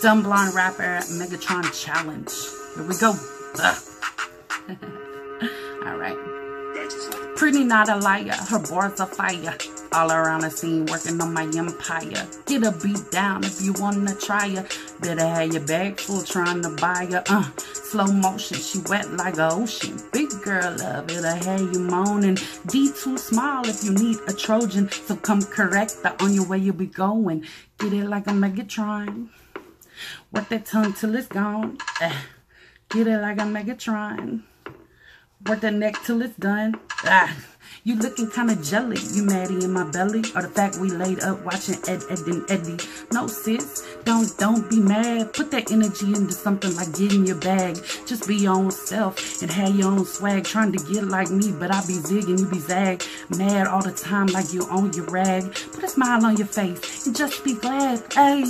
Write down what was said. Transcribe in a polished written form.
Dumb Blonde Rapper Megatron Challenge. Here we go. Alright. Pretty not a liar, her bars are fire. All around the scene working on my empire. Get a beat down if you wanna try her. Better have your bag full trying to buy her. Slow motion, she wet like a ocean. Big girl love, it'll have you moaning. D too small if you need a Trojan. So come correct her on your way you'll be going. Get it like a Megatron. Work that tongue till it's gone. Get it like a Megatron. Work that neck till it's done. You looking kind of jelly. You maddie in my belly. Or the fact we laid up watching Ed and Eddie. No sis, don't be mad. Put that energy into something like getting your bag. Just be your own self and have your own swag. Trying to get like me, but I be zigging, you be zag. Mad all the time like you on your rag. Put a smile on your face and just be glad. Hey.